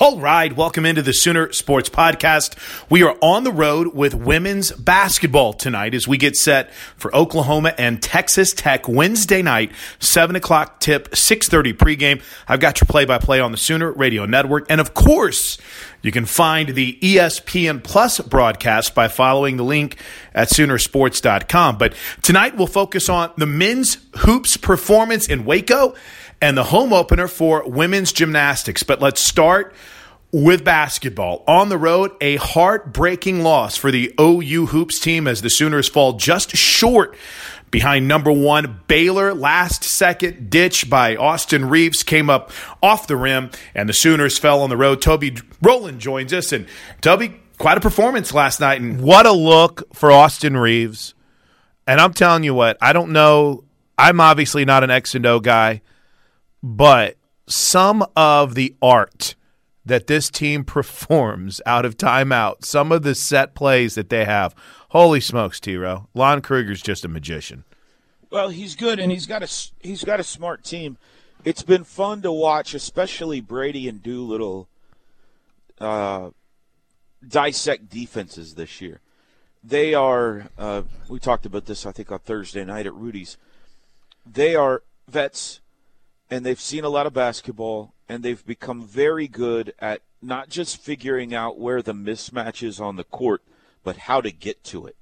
All right, welcome into the Sooner Sports Podcast. We are on the road with women's basketball tonight as we get set for Oklahoma and Texas Tech Wednesday night, 7 o'clock tip, 6:30 pregame. I've got your play-by-play on the Sooner Radio Network. And, of course, you can find the ESPN Plus broadcast by following the link at Soonersports.com. But tonight we'll focus on the men's hoops performance in Waco and the home opener for women's gymnastics. But let's start with basketball. On the road, a heartbreaking loss for the OU Hoops team as the Sooners fall just short behind number one Baylor. Last second ditch by Austin Reaves came up off the rim, and the Sooners fell on the road. Toby Rowland joins us. And Toby, quite a performance last night. And what a look for Austin Reaves. And I'm telling you what, I don't know. I'm obviously not an X and O guy, but some of the art that this team performs out of timeout, some of the set plays that they have, holy smokes, T-Row. Lon Kruger's just a magician. Well, he's good, and he's got a smart team. It's been fun to watch, especially Brady and Doolittle dissect defenses this year. They are we talked about this, I think, on Thursday night at Rudy's. They are vets, and they've seen a lot of basketball, and they've become very good at not just figuring out where the mismatch is on the court, but how to get to it.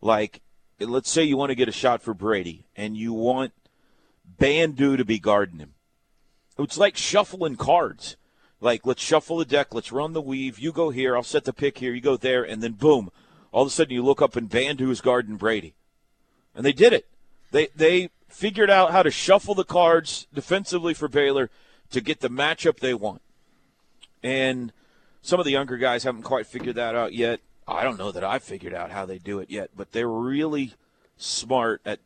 Like, let's say you want to get a shot for Brady, and you want Bandu to be guarding him. It's like shuffling cards. Like, let's shuffle the deck, let's run the weave, you go here, I'll set the pick here, you go there, and then boom. All of a sudden you look up and Bandu is guarding Brady. And they did it. They figured out how to shuffle the cards defensively for Baylor to get the matchup they want. And some of the younger guys haven't quite figured that out yet. I don't know that I figured out how they do it yet, but they're really smart at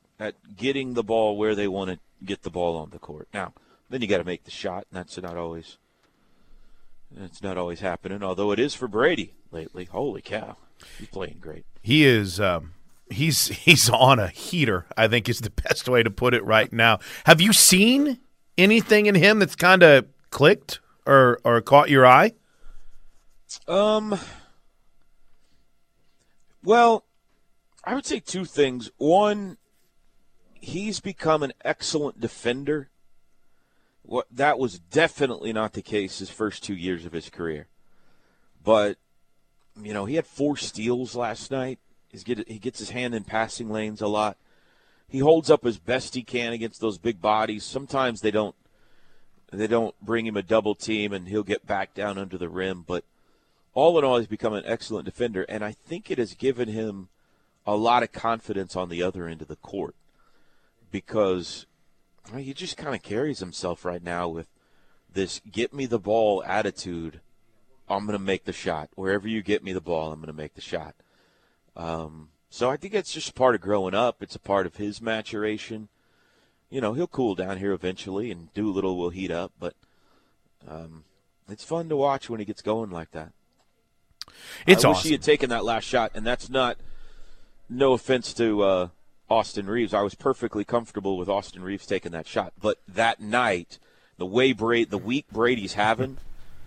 getting the ball where they want to get the ball on the court. Now, then you got to make the shot, and that's not always happening, although it is for Brady lately. Holy cow, he's playing great. He is He's on a heater, I think is the best way to put it right now. Have you seen anything in him that's kind of clicked or caught your eye? Well, I would say two things. One, he's become an excellent defender. That was definitely not the case his first 2 years of his career. But, you know, he had 4 steals last night. He gets his hand in passing lanes a lot. He holds up as best he can against those big bodies. Sometimes they don't bring him a double team, and he'll get back down under the rim. But all in all, he's become an excellent defender, and I think it has given him a lot of confidence on the other end of the court because he just kind of carries himself right now with this get-me-the-ball attitude. I'm going to make the shot. Wherever you get me the ball, I'm going to make the shot. So I think that's just a part of growing up. It's a part of his maturation. You know, he'll cool down here eventually, and Doolittle will heat up, but it's fun to watch when he gets going like that. It's awesome. I wish he had taken that last shot, and that's not – no offense to Austin Reaves. I was perfectly comfortable with Austin Reaves taking that shot. But that night, the way the week Brady's having –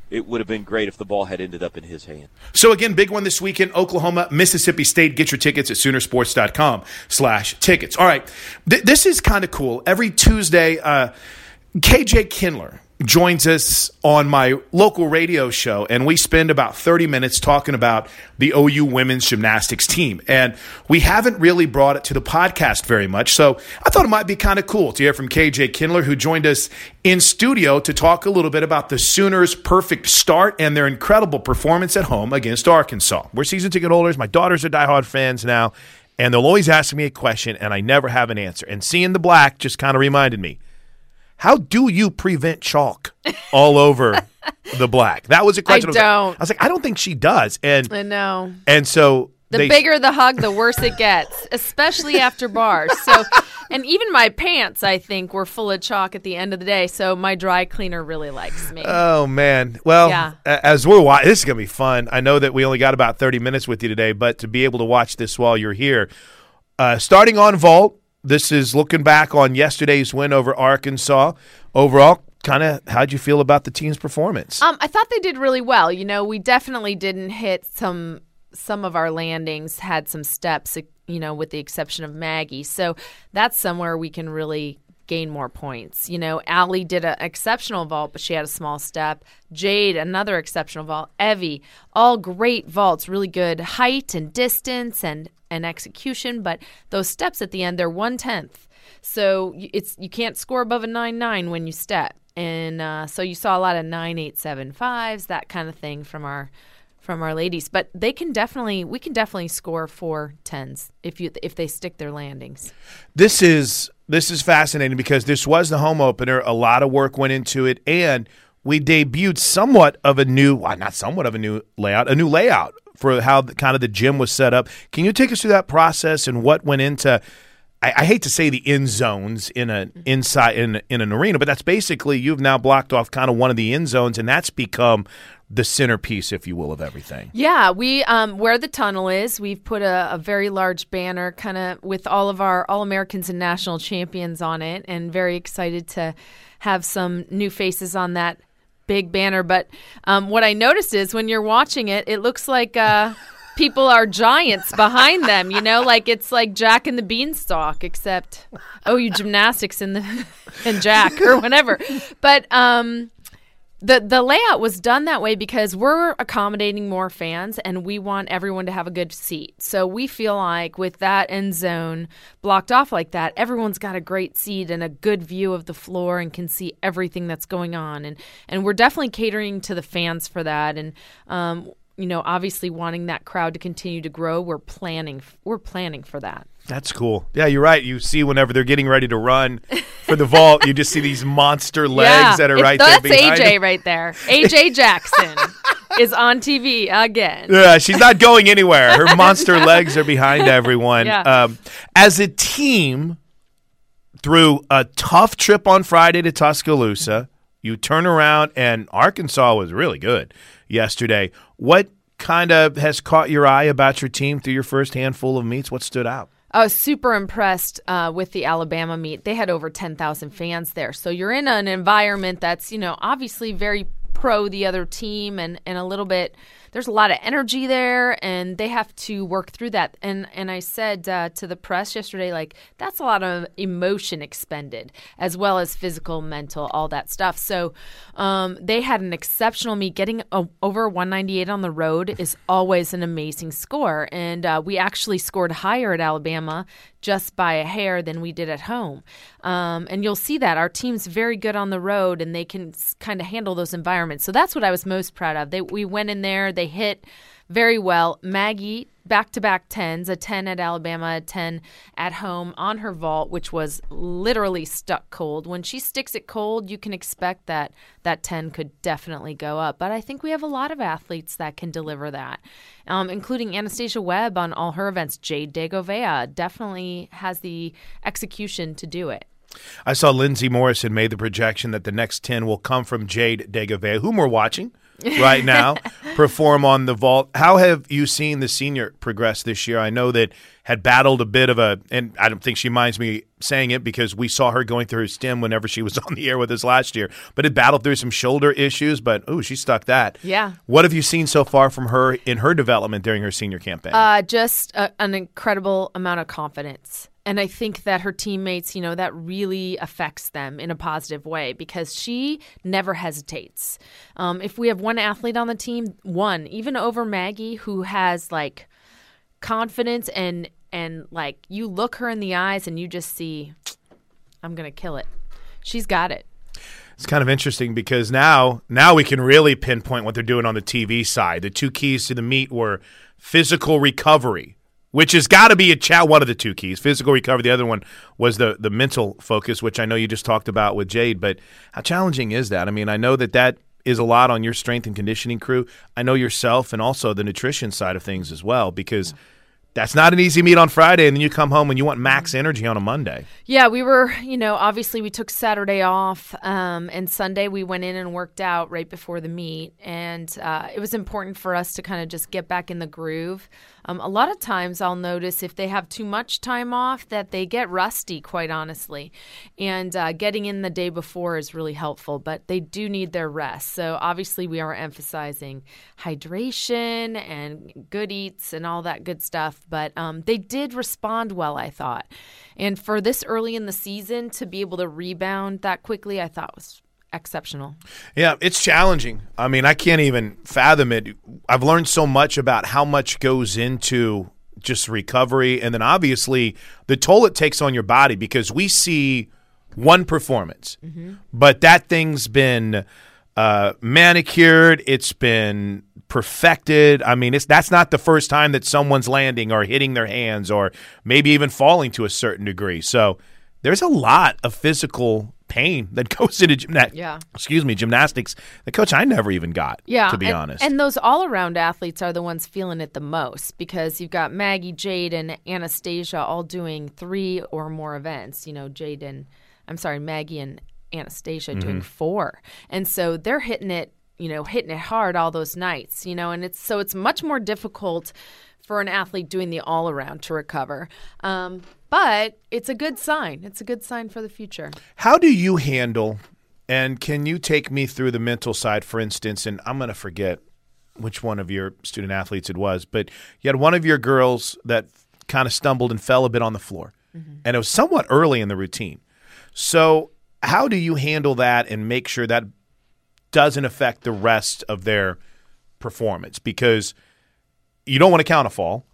it would have been great if the ball had ended up in his hand. So, again, big one this weekend, Oklahoma, Mississippi State. Get your tickets at Soonersports.com/tickets. All right, this is kind of cool. Every Tuesday, K.J. Kindler joins us on my local radio show, and we spend about 30 minutes talking about the OU women's gymnastics team. And we haven't really brought it to the podcast very much, so I thought it might be kind of cool to hear from K.J. Kindler, who joined us in studio to talk a little bit about the Sooners' perfect start and their incredible performance at home against Arkansas. We're season ticket holders. My daughters are diehard fans now, and they'll always ask me a question, and I never have an answer. And seeing the black just kind of reminded me, how do you prevent chalk all over the black? That was a question. I was like, I don't think she does. And I know. And so the bigger the hug, the worse it gets, especially after bars. So, and even my pants, I think, were full of chalk at the end of the day. So my dry cleaner really likes me. Oh man! Well, yeah. As we're watching, this is gonna be fun. I know that we only got about 30 minutes with you today, but to be able to watch this while you're here, starting on vault. This is looking back on yesterday's win over Arkansas. Overall, kind of how'd you feel about the team's performance? I thought they did really well. You know, we definitely didn't hit some of our landings, had some steps, you know, with the exception of Maggie. So that's somewhere we can really gain more points. You know, Allie did an exceptional vault, but she had a small step. Jade, another exceptional vault. Evie, all great vaults, really good height and distance and execution, but those steps at the end, they're 1/10. So you can't score above a 9.9 when you step. And so you saw a lot of 9.875s, that kind of thing from our ladies. But we can definitely score 4 10s if they stick their landings. This is fascinating because this was the home opener. A lot of work went into it, and we debuted a new layout for how kind of the gym was set up. Can you take us through that process and what went into, I hate to say the end zones in an arena, but that's basically, you've now blocked off kind of one of the end zones, and that's become the centerpiece, if you will, of everything. Yeah, we where the tunnel is, we've put a very large banner kind of with all of our All-Americans and national champions on it, and very excited to have some new faces on that big banner. But what I noticed is when you're watching it, it looks like people are giants behind them, you know, like it's like Jack and the Beanstalk, except OU gymnastics and Jack or whatever. But the layout was done that way because we're accommodating more fans, and we want everyone to have a good seat. So we feel like with that end zone blocked off like that, everyone's got a great seat and a good view of the floor and can see everything that's going on. And we're definitely catering to the fans for that. And, you know, obviously wanting that crowd to continue to grow, we're planning for that. That's cool. Yeah, you're right. You see whenever they're getting ready to run for the vault, you just see these monster legs that are right there. That's AJ right there. AJ Jackson is on TV again. Yeah, she's not going anywhere. Her monster legs are behind everyone. Yeah. As a team, through a tough trip on Friday to Tuscaloosa, you turn around, and Arkansas was really good yesterday. What kind of has caught your eye about your team through your first handful of meets? What stood out? I was super impressed with the Alabama meet. They had over 10,000 fans there. So you're in an environment that's, you know, obviously very pro the other team and a little bit – there's a lot of energy there, and they have to work through that. And I said to the press yesterday, like, that's a lot of emotion expended as well as physical, mental, all that stuff. So they had an exceptional meet. Getting over 198 on the road is always an amazing score. And we actually scored higher at Alabama just by a hair than we did at home. And you'll see that. Our team's very good on the road, and they can kind of handle those environments. So that's what I was most proud of. We went in there. they hit very well. Maggie, back-to-back 10s, a 10 at Alabama, a 10 at home on her vault, which was literally stuck cold. When she sticks it cold, you can expect that that 10 could definitely go up. But I think we have a lot of athletes that can deliver that, including Anastasia Webb on all her events. Jade Degouveia definitely has the execution to do it. I saw Lindsay Morrison made the projection that the next 10 will come from Jade Degouveia, whom we're watching right now, perform on the vault. How have you seen the senior progress this year? I know that had battled a bit of a, and I don't think she minds me saying it because we saw her going through stem whenever she was on the air with us last year, but it battled through some shoulder issues, but ooh, she stuck that. Yeah. What have you seen so far from her in her development during her senior campaign? Just an incredible amount of confidence. And I think that her teammates, you know, that really affects them in a positive way because she never hesitates. If we have one athlete on the team, one, even over Maggie, who has like confidence and like you look her in the eyes and you just see, I'm going to kill it. She's got it. It's kind of interesting because now we can really pinpoint what they're doing on the TV side. The two keys to the meet were physical recovery, which has got to be one of the two keys, physical recovery. The other one was the mental focus, which I know you just talked about with Jade. But how challenging is that? I mean, I know that is a lot on your strength and conditioning crew. I know yourself and also the nutrition side of things as well because that's not an easy meet on Friday, and then you come home and you want max energy on a Monday. Yeah, we were, you know, obviously we took Saturday off, and Sunday we went in and worked out right before the meet, and it was important for us to kind of just get back in the groove. A lot of times I'll notice if they have too much time off that they get rusty, quite honestly, and getting in the day before is really helpful, but they do need their rest. So obviously we are emphasizing hydration and good eats and all that good stuff. But they did respond well, I thought. And for this early in the season to be able to rebound that quickly, I thought was exceptional. Yeah, it's challenging. I mean, I can't even fathom it. I've learned so much about how much goes into just recovery and then obviously the toll it takes on your body because we see one performance, but that thing's been manicured, it's been perfected. I mean, that's not the first time that someone's landing or hitting their hands or maybe even falling to a certain degree. So there's a lot of physical pain that goes into gymnastics. The coach I never even got, to be honest. And those all-around athletes are the ones feeling it the most because you've got Maggie, Jade, and Anastasia all doing three or more events. You know, Maggie and Anastasia doing four. And so they're hitting it hard all those nights, you know, and it's much more difficult for an athlete doing the all around to recover. But it's a good sign. It's a good sign for the future. How do you handle, and can you take me through the mental side, for instance, and I'm going to forget which one of your student athletes it was, but you had one of your girls that kind of stumbled and fell a bit on the floor, and it was somewhat early in the routine. So how do you handle that and make sure that doesn't affect the rest of their performance? Because you don't want to count a fall.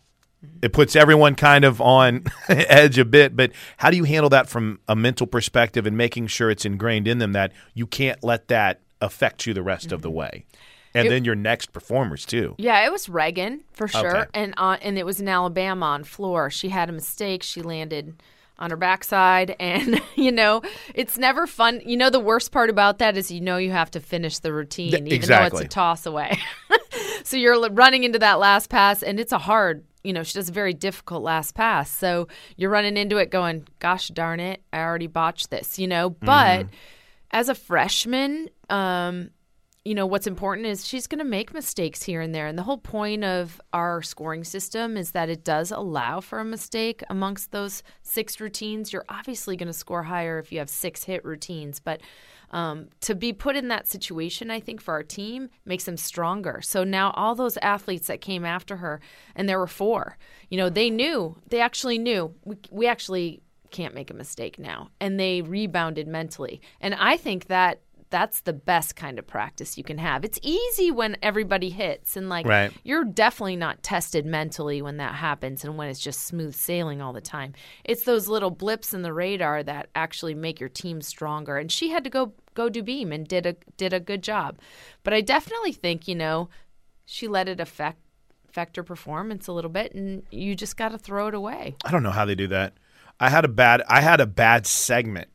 It puts everyone kind of on edge a bit, but how do you handle that from a mental perspective and making sure it's ingrained in them that you can't let that affect you the rest of the way? And then your next performers, too. Yeah, it was Reagan, for sure. Okay. And it was in Alabama on floor. She had a mistake. She landed on her backside, and you know it's never fun. You know the worst part about that is you have to finish the routine, even though it's a toss away. So you're running into that last pass, and it's a hard. You know, she does a very difficult last pass, so you're running into it, going, "Gosh darn it, I already botched this." You know, but as a freshman, you know, what's important is she's going to make mistakes here and there. And the whole point of our scoring system is that it does allow for a mistake amongst those six routines. You're obviously going to score higher if you have six hit routines. But to be put in that situation, I think, for our team makes them stronger. So now all those athletes that came after her, and there were four, you know, they actually knew we actually can't make a mistake now. And they rebounded mentally. And I think that that's the best kind of practice you can have. It's easy when everybody hits and you're definitely not tested mentally when that happens and when it's just smooth sailing all the time. It's those little blips in the radar that actually make your team stronger. And she had to go do beam and did a good job. But I definitely think, you know, she let it affect her performance a little bit, and you just got to throw it away. I don't know how they do that. I had a bad segment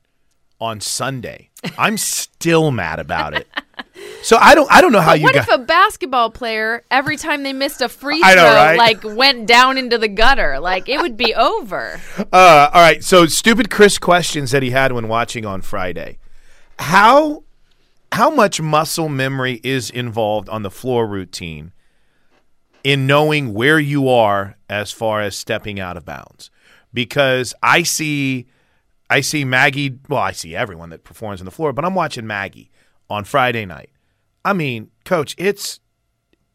on Sunday. I'm still mad about it. So I don't know how you. What if a basketball player every time they missed a free throw, right? Like went down into the gutter? Like it would be over. All right. So stupid Chris questions that he had when watching on Friday. How much muscle memory is involved on the floor routine in knowing where you are as far as stepping out of bounds? Because I see Maggie. Well, I see everyone that performs on the floor, but I'm watching Maggie on Friday night. I mean, Coach, it's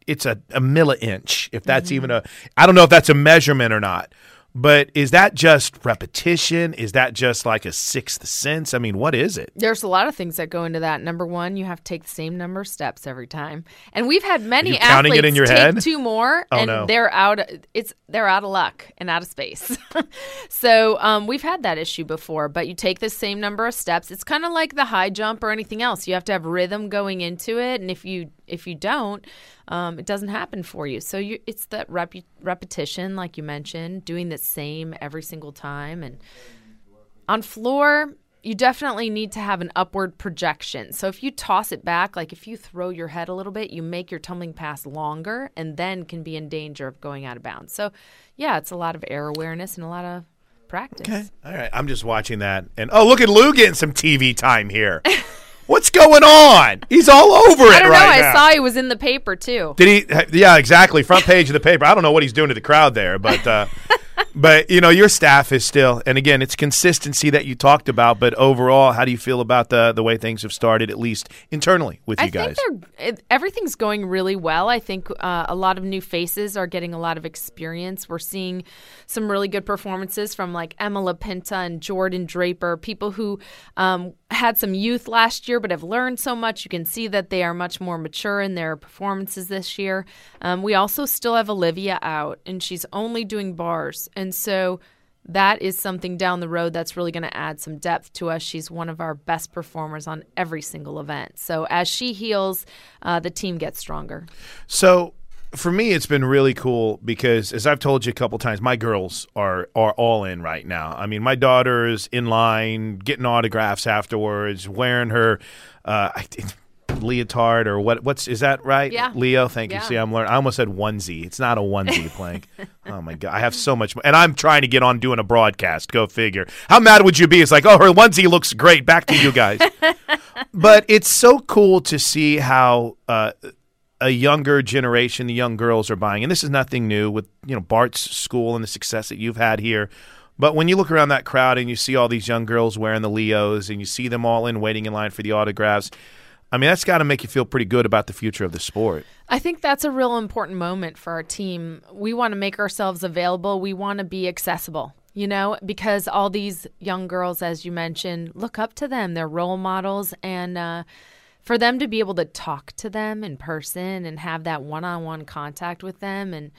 a milli-inch, if that's even a – I don't know if that's a measurement or not. But is that just repetition? Is that just like a sixth sense? I mean, what is it? There's a lot of things that go into that. Number one, you have to take the same number of steps every time. And we've had many athletes it in your take head? Two more, oh, and no. They're out of luck and out of space. So we've had that issue before, but you take the same number of steps. It's kind of like the high jump or anything else. You have to have rhythm going into it, and if you don't, it doesn't happen for you. So it's that repetition, like you mentioned, doing the same every single time. And on floor, you definitely need to have an upward projection. So if you toss it back, like if you throw your head a little bit, you make your tumbling pass longer and then can be in danger of going out of bounds. So, yeah, it's a lot of air awareness and a lot of practice. Okay. All right. I'm just watching that. And, oh, look at Lou getting some TV time here. What's going on? He's all over it right now. I don't know. I saw he was in the paper, too. Did he? Yeah, exactly. Front page of the paper. I don't know what he's doing to the crowd there. But, but you know, your staff is still – and, again, it's consistency that you talked about. But overall, how do you feel about the way things have started, at least internally with you guys? I think everything's going really well. I think a lot of new faces are getting a lot of experience. We're seeing some really good performances from, like, Emma LaPinta and Jordan Draper, people who had some youth last year but have learned so much. You can see that they are much more mature in their performances this year. We also still have Olivia out, and she's only doing bars. And so that is something down the road that's really going to add some depth to us. She's one of our best performers on every single event. So as she heals, the team gets stronger. So for me, it's been really cool because, as I've told you a couple times, my girls are all in right now. I mean, my daughter is in line, getting autographs afterwards, wearing her leotard or what's – is that right? Yeah. Leo, thank you. See, I'm learning. I almost said onesie. It's not a onesie, Plank. Oh, my God. I have so much – and I'm trying to get on doing a broadcast. Go figure. How mad would you be? It's like, oh, her onesie looks great. Back to you guys. But it's so cool to see how a younger generation, the young girls are buying. And this is nothing new with, you know, Bart's school and the success that you've had here. But when you look around that crowd and you see all these young girls wearing the Leos and you see them all in waiting in line for the autographs, I mean, that's got to make you feel pretty good about the future of the sport. I think that's a real important moment for our team. We want to make ourselves available. We want to be accessible. You know, because all these young girls, as you mentioned, look up to them. They're role models, and for them to be able to talk to them in person and have that one-on-one contact with them. And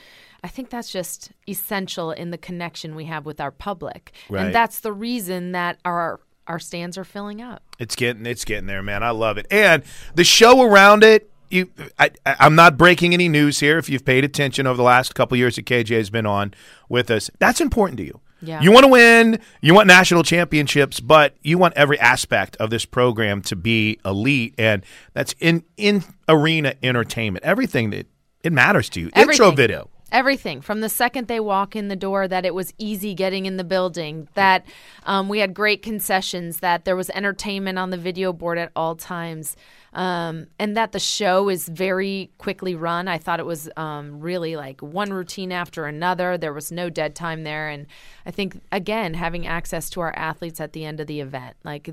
I think that's just essential in the connection we have with our public. Right. And that's the reason that our stands are filling up. It's getting there, man. I love it. And the show around it, I'm not breaking any news here. If you've paid attention over the last couple of years that KJ has been on with us, that's important to you. Yeah. You want to win, you want national championships, but you want every aspect of this program to be elite, and that's in arena entertainment. Everything that it matters to you. Everything. Intro video. Everything. From the second they walk in the door, that it was easy getting in the building, that we had great concessions, that there was entertainment on the video board at all times, and that the show is very quickly run. I thought it was really like one routine after another. There was no dead time there. And I think, again, having access to our athletes at the end of the event, like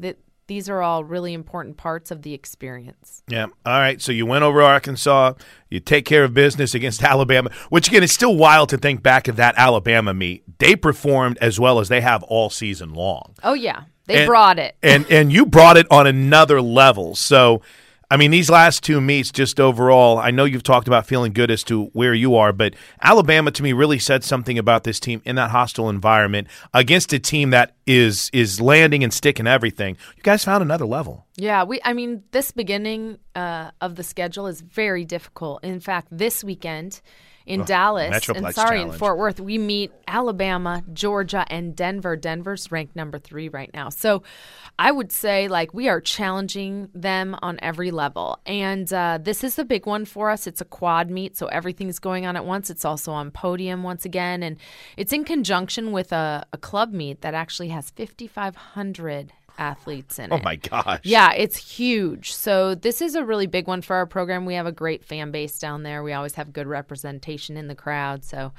these are all really important parts of the experience. Yeah. All right. So you went over Arkansas. You take care of business against Alabama, which, again, it's still wild to think back of that Alabama meet. They performed as well as they have all season long. Oh, yeah. They brought it. And you brought it on another level. So I mean, these last two meets just overall, I know you've talked about feeling good as to where you are, but Alabama to me really said something about this team in that hostile environment against a team that is landing and sticking everything. You guys found another level. Yeah, I mean, this beginning of the schedule is very difficult. In fact, this weekend in Dallas, and in Fort Worth, we meet Alabama, Georgia, and Denver. Denver's ranked number 3 right now. So I would say, like, we are challenging them on every level. And this is the big one for us. It's a quad meet, so everything's going on at once. It's also on Podium once again. And it's in conjunction with a club meet that actually has 5,500 athletes in it. Oh my gosh. Yeah, it's huge. So this is a really big one for our program. We have a great fan base down there. We always have good representation in the crowd. So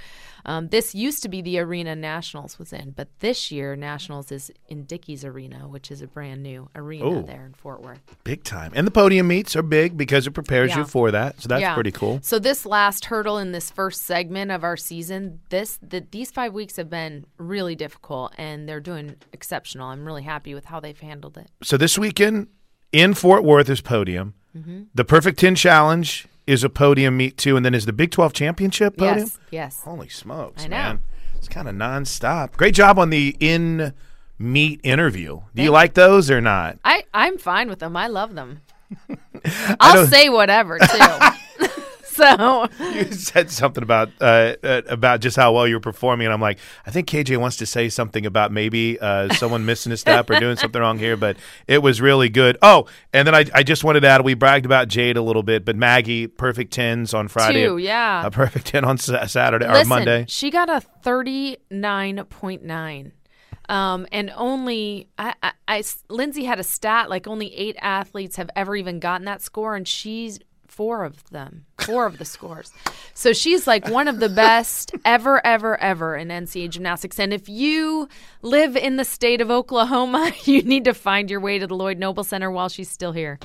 this used to be the arena Nationals was in, but this year Nationals is in Dickey's Arena, which is a brand new arena there in Fort Worth. Big time. And the podium meets are big because it prepares you for that. So that's pretty cool. So this last hurdle in this first segment of our season, these 5 weeks have been really difficult, and they're doing exceptional. I'm really happy with how they've handled it. So this weekend in Fort Worth is podium. Mm-hmm. The Perfect 10 Challenge is a podium meet too, and then is the Big 12 Championship podium? Yes. Holy smokes, man. It's kind of nonstop. Great job on the in-meet interview. Do you like those or not? I'm fine with them. I love them. I'll say whatever too. So you said something about just how well you're performing, and I'm like, I think KJ wants to say something about maybe someone missing a step or doing something wrong here, but it was really good. Oh, and then I just wanted to add, we bragged about Jade a little bit, but Maggie, Perfect 10s on Friday. 2, yeah. A Perfect 10 on Saturday or Monday. She got a 39.9. And only Lindsay had a stat, like only 8 athletes have ever even gotten that score, and she's – 4 of the scores. So she's like one of the best ever in NCAA gymnastics. And if you live in the state of Oklahoma, you need to find your way to the Lloyd Noble Center while she's still here.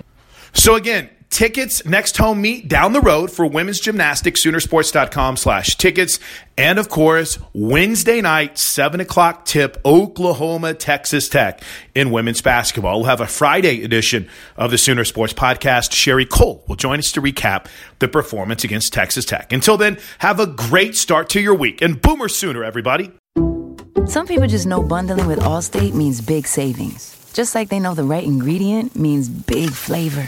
So again, tickets, next home meet down the road for women's gymnastics, Soonersports.com/tickets. And of course, Wednesday night, 7 o'clock tip, Oklahoma, Texas Tech in women's basketball. We'll have a Friday edition of the Sooner Sports Podcast. Sherry Cole will join us to recap the performance against Texas Tech. Until then, have a great start to your week. And Boomer Sooner, everybody. Some people just know bundling with Allstate means big savings. Just like they know the right ingredient means big flavor.